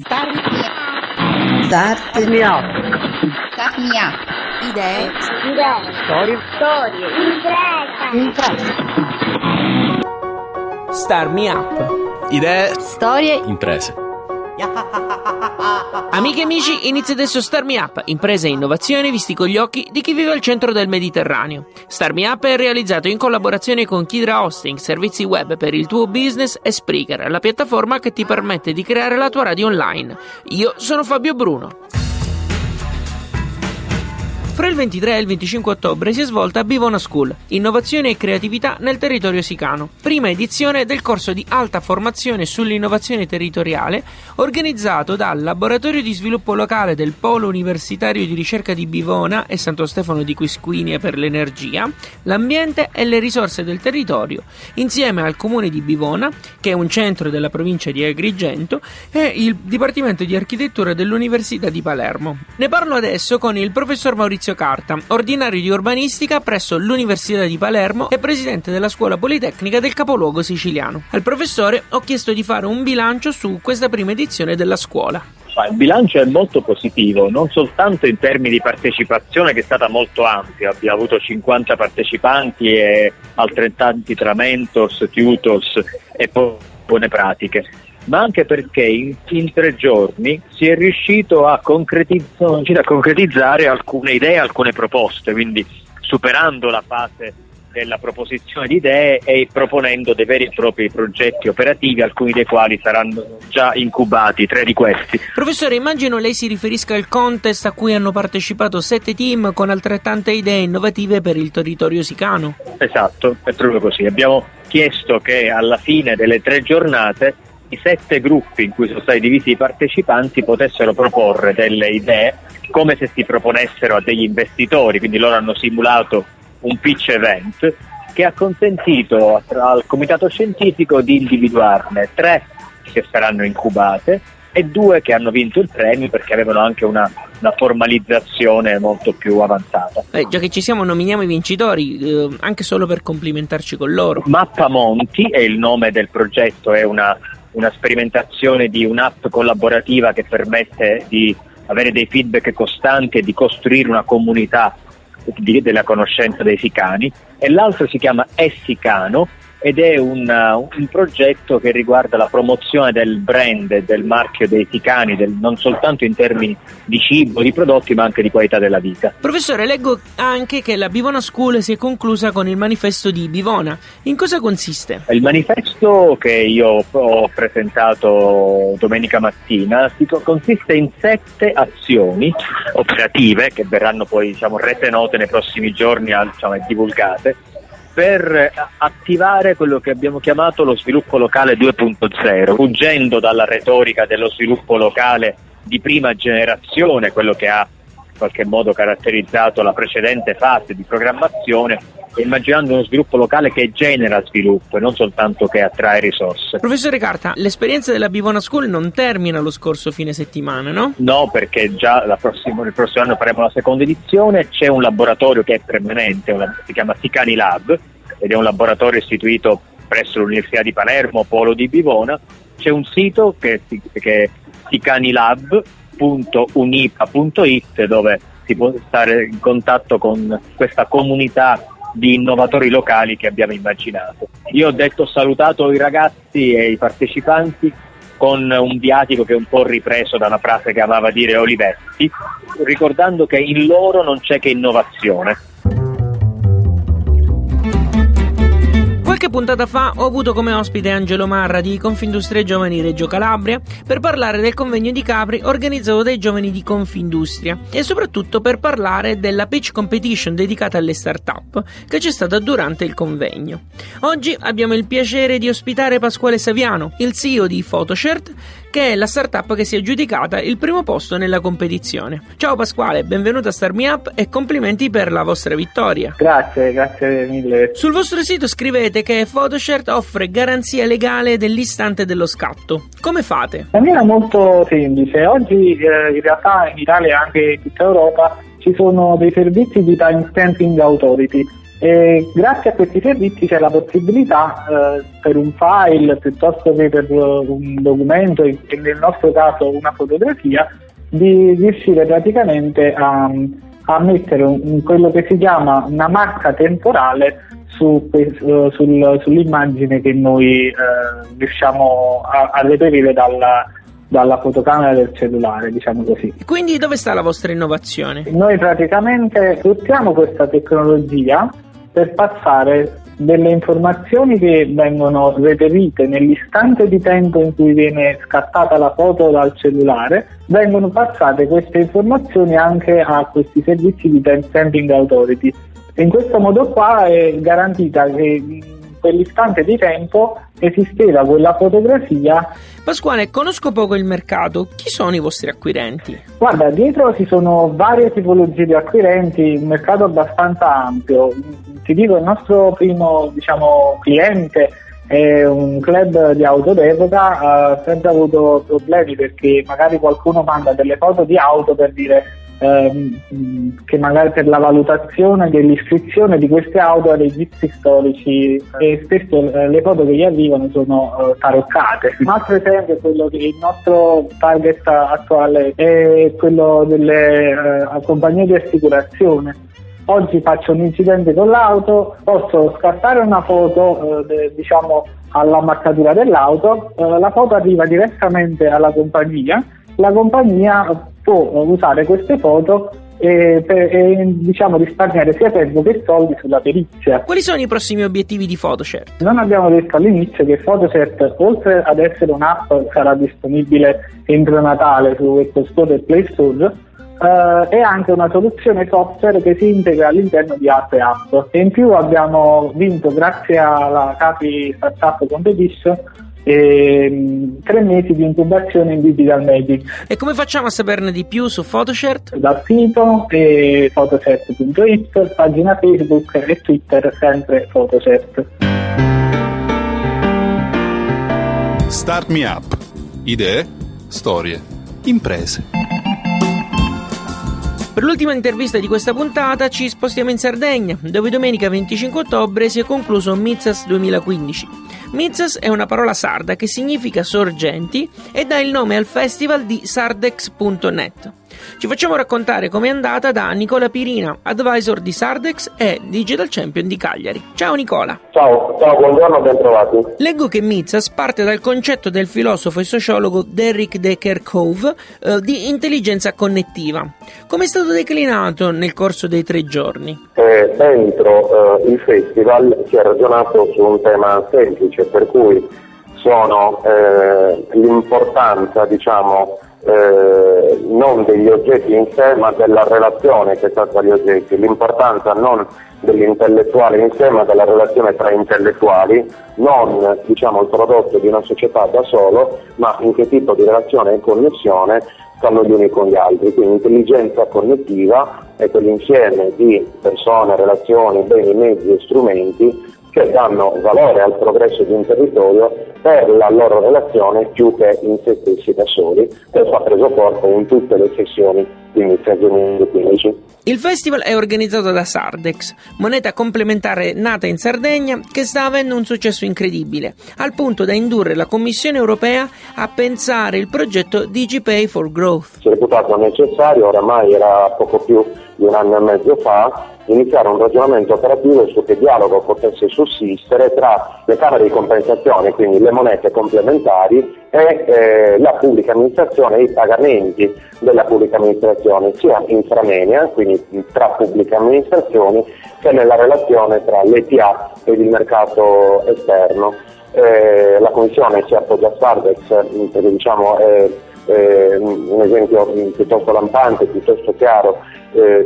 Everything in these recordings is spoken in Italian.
Start me up. Idee. Storie. Impresa. Start me up. Idee. Storie. Imprese. Amiche e amici, inizia adesso Start Me Up, imprese e innovazione visti con gli occhi di chi vive al centro del Mediterraneo. Start Me Up è realizzato in collaborazione con Kidra Hosting, servizi web per il tuo business, e Spreaker, la piattaforma che ti permette di creare la tua radio online. Io sono Fabio Bruno. Fra il 23 e il 25 ottobre si è svolta Bivona School, innovazione e creatività nel territorio sicano, prima edizione del corso di alta formazione sull'innovazione territoriale organizzato dal Laboratorio di Sviluppo Locale del Polo Universitario di Ricerca di Bivona e Santo Stefano di Quisquini per l'energia, l'ambiente e le risorse del territorio, insieme al Comune di Bivona, che è un centro della provincia di Agrigento, e il Dipartimento di Architettura dell'Università di Palermo. Ne parlo adesso con il professor Maurizio Carta, ordinario di urbanistica presso l'Università di Palermo e presidente della Scuola Politecnica del capoluogo siciliano. Al professore ho chiesto di fare un bilancio su questa prima edizione della scuola. Il bilancio è molto positivo, non soltanto in termini di partecipazione, che è stata molto ampia. Abbiamo avuto 50 partecipanti e altrettanti tra mentors, tutors e buone pratiche, ma anche perché in 3 giorni si è riuscito a concretizzare alcune idee, alcune proposte, quindi superando la fase della proposizione di idee e proponendo dei veri e propri progetti operativi, alcuni dei quali saranno già incubati, 3 di questi. Professore, immagino lei si riferisca al contest a cui hanno partecipato 7 team con altrettante idee innovative per il territorio sicano. Esatto, è proprio così. Abbiamo chiesto che alla fine delle 3 giornate i 7 gruppi in cui sono stati divisi i partecipanti potessero proporre delle idee come se si proponessero a degli investitori, quindi loro hanno simulato un pitch event che ha consentito al comitato scientifico di individuarne 3 che saranno incubate e 2 che hanno vinto il premio perché avevano anche una formalizzazione molto più avanzata. Già che ci siamo, nominiamo i vincitori, anche solo per complimentarci con loro. Mappamonti è il nome del progetto, è una sperimentazione di un'app collaborativa che permette di avere dei feedback costanti e di costruire una comunità della conoscenza dei sicani, e l'altro si chiama Essicano ed è un progetto che riguarda la promozione del brand e del marchio dei sicani, non soltanto in termini di cibo, di prodotti, ma anche di qualità della vita. Professore, leggo anche che la Bivona School si è conclusa con il manifesto di Bivona. In cosa consiste? Il manifesto che io ho presentato domenica mattina consiste in 7 azioni operative che verranno poi rese note nei prossimi giorni e divulgate, per attivare quello che abbiamo chiamato lo sviluppo locale 2.0, fuggendo dalla retorica dello sviluppo locale di prima generazione, quello che ha in qualche modo caratterizzato la precedente fase di programmazione, immaginando uno sviluppo locale che genera sviluppo e non soltanto che attrae risorse. Professore Carta, l'esperienza della Bivona School non termina lo scorso fine settimana, no? No, perché già il prossimo anno faremo la seconda edizione. C'è un laboratorio che è permanente, si chiama Sicani Lab, ed è un laboratorio istituito presso l'Università di Palermo, Polo di Bivona. C'è un sito che è sicanilab.unipa.it, dove si può stare in contatto con questa comunità di innovatori locali che abbiamo immaginato. Io ho salutato i ragazzi e i partecipanti con un viatico che è un po' ripreso da una frase che amava dire Olivetti, ricordando che in loro non c'è che innovazione. Qualche puntata fa ho avuto come ospite Angelo Marra di Confindustria Giovani Reggio Calabria per parlare del convegno di Capri organizzato dai giovani di Confindustria e soprattutto per parlare della pitch competition dedicata alle start-up che c'è stata durante il convegno. Oggi abbiamo il piacere di ospitare Pasquale Saviano, il CEO di Photocert, che è la startup che si è aggiudicata il primo posto nella competizione. Ciao Pasquale, benvenuto a Start Me Up e complimenti per la vostra vittoria. Grazie mille. Sul vostro sito scrivete che Photocert offre garanzia legale dell'istante dello scatto. Come fate? La mia è molto semplice. Oggi in realtà in Italia e anche in tutta Europa ci sono dei servizi di time stamping authority, E grazie a questi servizi c'è la possibilità per un file piuttosto che per un documento e nel nostro caso una fotografia di riuscire praticamente a mettere quello che si chiama una marca temporale sull'immagine che noi riusciamo a reperire dalla fotocamera del cellulare, diciamo così. Quindi dove sta la vostra innovazione? Noi praticamente sfruttiamo questa tecnologia per passare delle informazioni che vengono reperite nell'istante di tempo in cui viene scattata la foto dal cellulare, vengono passate queste informazioni anche a questi servizi di timestamping authority. In questo modo qua è garantita che in quell'istante di tempo esisteva quella fotografia. Pasquale, conosco poco il mercato, chi sono i vostri acquirenti? Guarda, dietro ci sono varie tipologie di acquirenti, un mercato abbastanza ampio. Ti dico, il nostro primo cliente è un club di auto d'epoca, ha sempre avuto problemi perché magari qualcuno manda delle foto di auto per dire che magari per la valutazione dell'iscrizione di queste auto a registri storici, e spesso le foto che gli arrivano sono taroccate. Un altro esempio è quello che il nostro target attuale è quello delle compagnie di assicurazione. Oggi faccio un incidente con l'auto, posso scattare una foto alla marcatura dell'auto, la foto arriva direttamente alla compagnia, la compagnia può usare queste foto e risparmiare sia tempo che soldi sulla perizia. Quali sono i prossimi obiettivi di Photocert? Non abbiamo detto all'inizio che Photocert, oltre ad essere un'app, sarà disponibile entro Natale su Apple Store e Play Store, è anche una soluzione software che si integra all'interno di altre app. E in più abbiamo vinto, grazie alla Capri Startup Competition, 3 mesi di incubazione in digital medic. E come facciamo a saperne di più su Photocert? Dal sito photocert.it, pagina Facebook e Twitter sempre Photocert. Start Me Up. Idee, storie, imprese. Per l'ultima intervista di questa puntata ci spostiamo in Sardegna, dove domenica 25 ottobre si è concluso Mitzas 2015. Mitzas è una parola sarda che significa sorgenti e dà il nome al festival di Sardex.net. Ci facciamo raccontare com'è andata da Nicola Pirina, advisor di Sardex e Digital Champion di Cagliari. Ciao Nicola. Ciao, buongiorno, ben trovati. Leggo che Mitzas parte dal concetto del filosofo e sociologo Derrick De Kerckhove di intelligenza connettiva. Come è stato declinato nel corso dei 3 giorni? Dentro il festival si è ragionato su un tema semplice, per cui sono l'importanza, non degli oggetti in sé ma della relazione che sta tra gli oggetti, l'importanza non dell'intellettuale in sé ma della relazione tra intellettuali, non il prodotto di una società da solo ma in che tipo di relazione e connessione stanno gli uni con gli altri. Quindi intelligenza connettiva è quell'insieme di persone, relazioni, beni, mezzi e strumenti che danno valore al progresso di un territorio per la loro relazione più che in se stessi da soli. Questo ha preso corpo in tutte le sessioni di inizio 2015. Il festival è organizzato da Sardex, moneta complementare nata in Sardegna che sta avendo un successo incredibile, al punto da indurre la Commissione europea a pensare il progetto DigiPay for Growth. Si è reputato necessario, oramai era poco più di 1 anno e mezzo fa, iniziare un ragionamento operativo su che dialogo potesse sussistere tra le camere di compensazione, quindi le monete complementari, e la pubblica amministrazione e i pagamenti della pubblica amministrazione, sia inframenia, quindi tra pubbliche amministrazioni, che nella relazione tra l'ETA ed il mercato esterno. La Commissione si appoggia a Sardex perché un esempio piuttosto lampante, piuttosto chiaro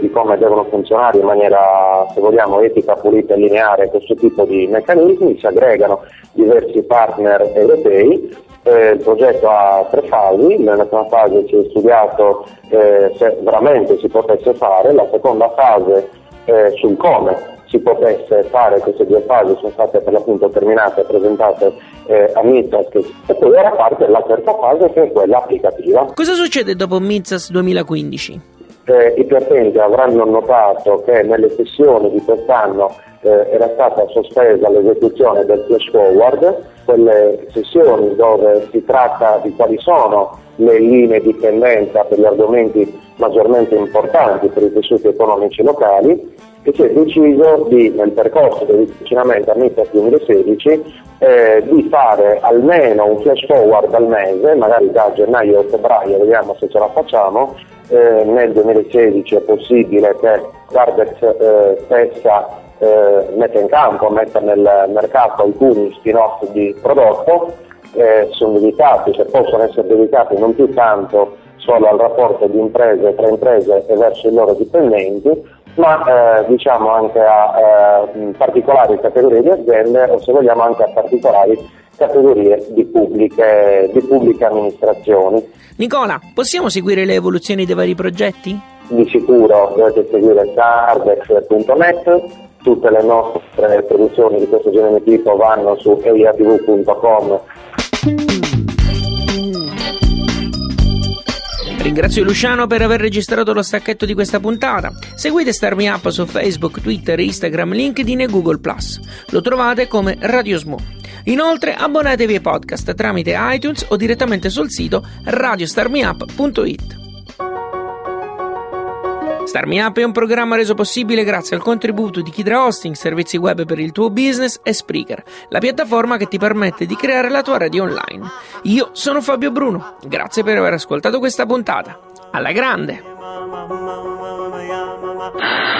di come devono funzionare in maniera, se vogliamo, etica, pulita e lineare questo tipo di meccanismi. Si aggregano diversi partner europei, il progetto ha 3 fasi, nella prima fase si è studiato se veramente si potesse fare, la seconda fase sul come si potesse fare. Queste 2 fasi sono state per l'appunto terminate e presentate a Mitzas, e poi ora parte la terza fase, che è quella applicativa. Cosa succede dopo Mitzas 2015? I presenti avranno notato che nelle sessioni di quest'anno era stata sospesa l'esecuzione del flash forward, quelle sessioni dove si tratta di quali sono le linee di tendenza per gli argomenti maggiormente importanti per i tessuti economici locali, e si è deciso di, nel percorso del avvicinamento a Mitzas 2016, di fare almeno un flash forward al mese, magari da gennaio a febbraio, vediamo se ce la facciamo. Nel 2016 è possibile che Sardex stessa metta in campo, metta nel mercato alcuni spin-off di prodotto, sono dedicati, cioè possono essere dedicati non più tanto solo al rapporto di imprese tra imprese e verso i loro dipendenti, ma diciamo anche a particolari categorie di aziende, o se vogliamo anche a particolari categorie di pubbliche amministrazioni. Nicola, possiamo seguire le evoluzioni dei vari progetti? Di sicuro dovete seguire sardex.net, tutte le nostre produzioni di questo genere tipo vanno su aiatv.com. Ringrazio Luciano per aver registrato lo stacchetto di questa puntata. Seguite Starmi Up su Facebook, Twitter, Instagram, LinkedIn e Google+. Lo trovate come Radio Smo. Inoltre abbonatevi ai podcast tramite iTunes o direttamente sul sito RadioStartMeUp.it. Starmi Up è un programma reso possibile grazie al contributo di Kidra Hosting, servizi web per il tuo business, e Spreaker, la piattaforma che ti permette di creare la tua radio online. Io sono Fabio Bruno, grazie per aver ascoltato questa puntata. Alla grande!